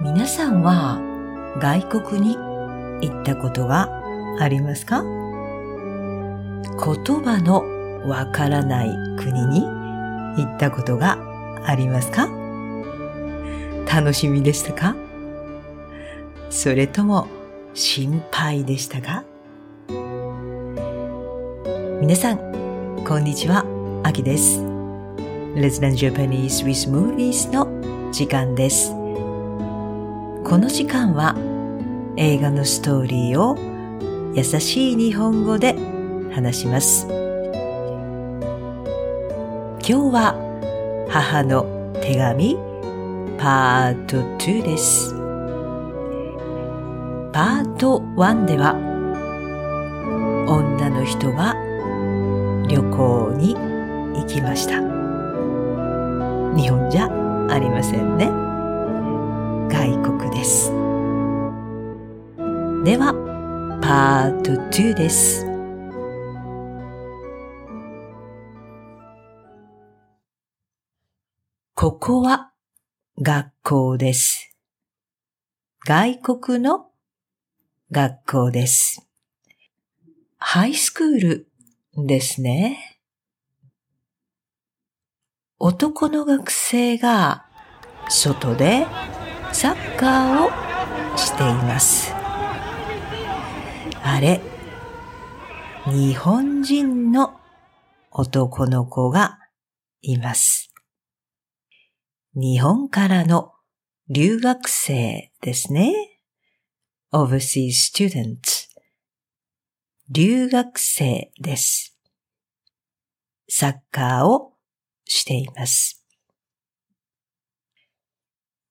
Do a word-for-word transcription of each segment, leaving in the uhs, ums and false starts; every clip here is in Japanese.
皆さんは外国に行ったことがありますか？言葉のわからない国に行ったことがありますか？楽しみでしたか？それとも心配でしたか？皆さん、こんにちは、あきです。Let's Learn Japanese with Movies の時間です。この時間は映画のストーリーを優しい日本語で話します。今日は母の手紙パートにです。パートいちでは女の人は旅行に行きました。日本じゃありませんね。外国です。では、パートにです。ここは学校です。外国の学校です。ハイスクールですね。男の学生が外でサッカーをしています。あれ、日本人の男の子がいます。日本からの留学生ですね。Overseas student。留学生です。サッカーをしています。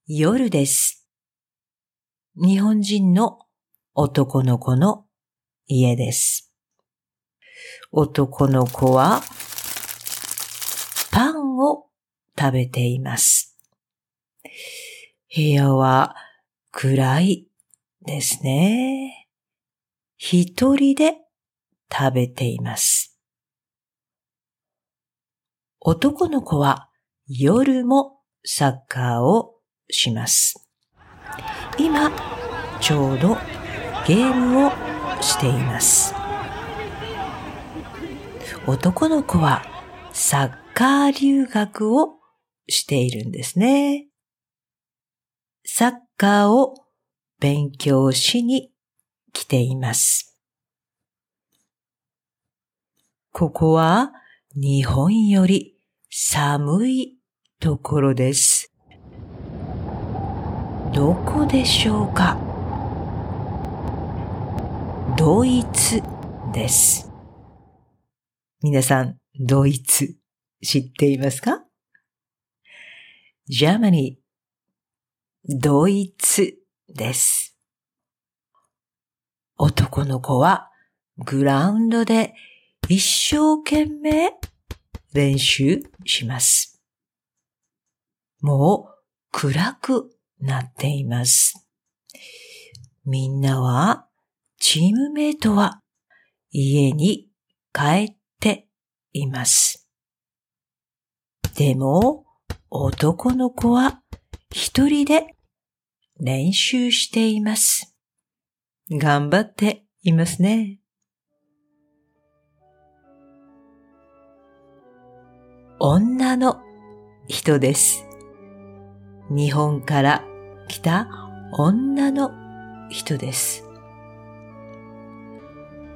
夜です。日本人の男の子の家です。男の子はパンを食べています。部屋は暗いですね。一人で食べています。男の子は夜もサッカーをします。今ちょうどゲームをしています。男の子はサッカー留学をしているんですね。サッカーを勉強しに来ています。ここは日本より寒いところです。どこでしょうか？ドイツです。皆さん、ドイツ知っていますか？ジャーマニー、ドイツです。男の子はグラウンドで一生懸命練習します。もう暗くなっています。みんなは、チームメイトは家に帰っています。でも、男の子は一人で練習しています。頑張っていますね。女の人です。日本から来た女の人です。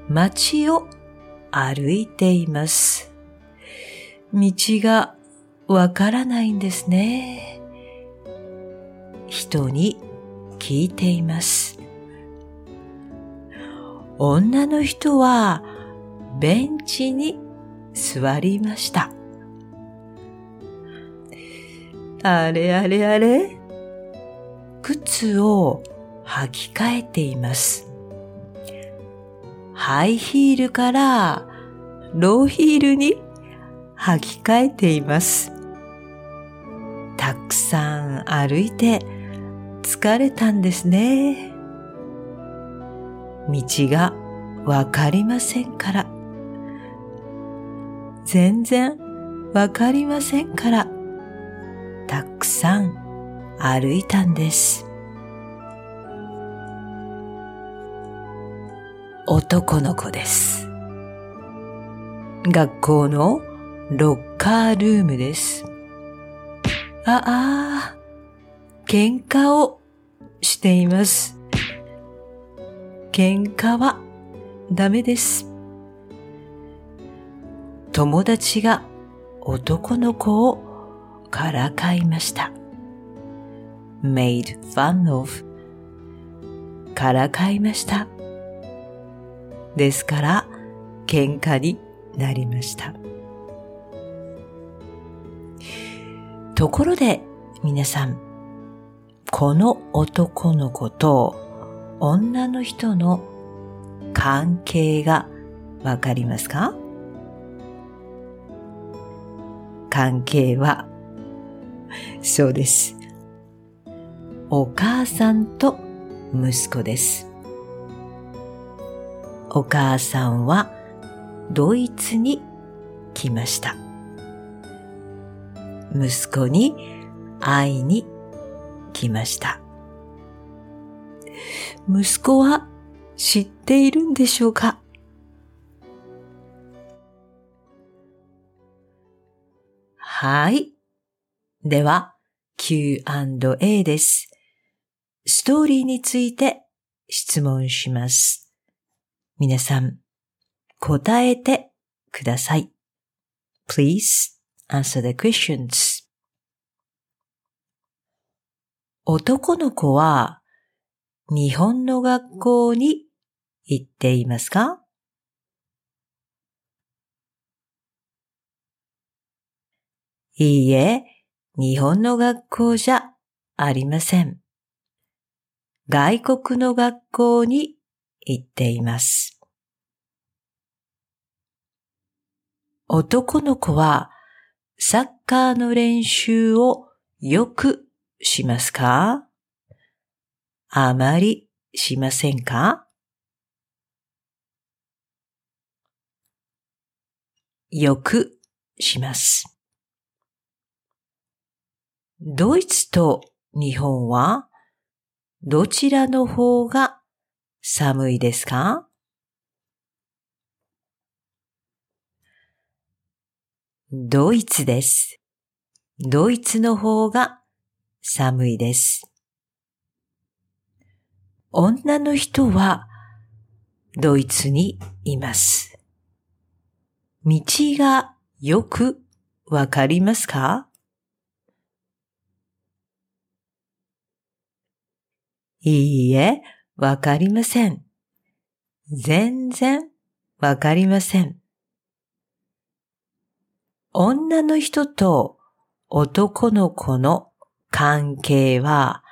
街を歩いています。道がわからないんですね。人に聞いています。女の人はベンチに座りました。あれあれあれ、靴を履き替えています。ハイヒールからローヒールに履き替えています。たくさん歩いて疲れたんですね。道がわかりませんから。全然わかりませんから。たくさん歩いたんです。男の子です。学校のロッカールームです。ああ、喧嘩をしています。喧嘩はダメです。友達が男の子をからかいました。made fun of からかいました。ですから喧嘩になりました。ところで皆さん、この男の子と女の人の関係がわかりますか？関係は、そうです。お母さんと息子です。お母さんはドイツに来ました。息子に会いに来ました。息子は知っているんでしょうか？はい。では キューアンドエー です。ストーリーについて質問します。皆さん、答えてください。Please answer the questions. 男の子は日本の学校に行っていますか？いいえ、日本の学校じゃありません。外国の学校に行っています。男の子はサッカーの練習をよくしますか？あまりしませんか？よくします。ドイツと日本はどちらの方が寒いですか？ドイツです。ドイツの方が寒いです。女の人はドイツにいます。道がよくわかりますか？いいえ、わかりません。全然わかりません。女の人と男の子の関係は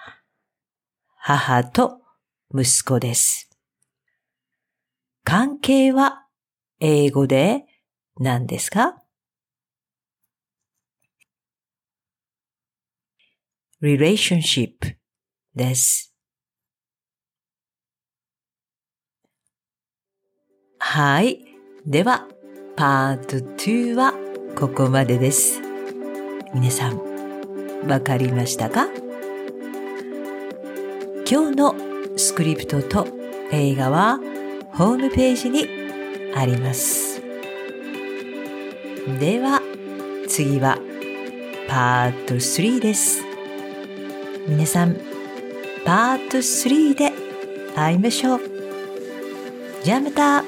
母と息子です。関係は英語で何ですか？ relationship です。はい。では、パートにはここまでです。皆さん、わかりましたか？今日のスクリプトと映画はホームページにあります。では、次はパートさんです。皆さん、パートさんで会いましょう。じゃあまた。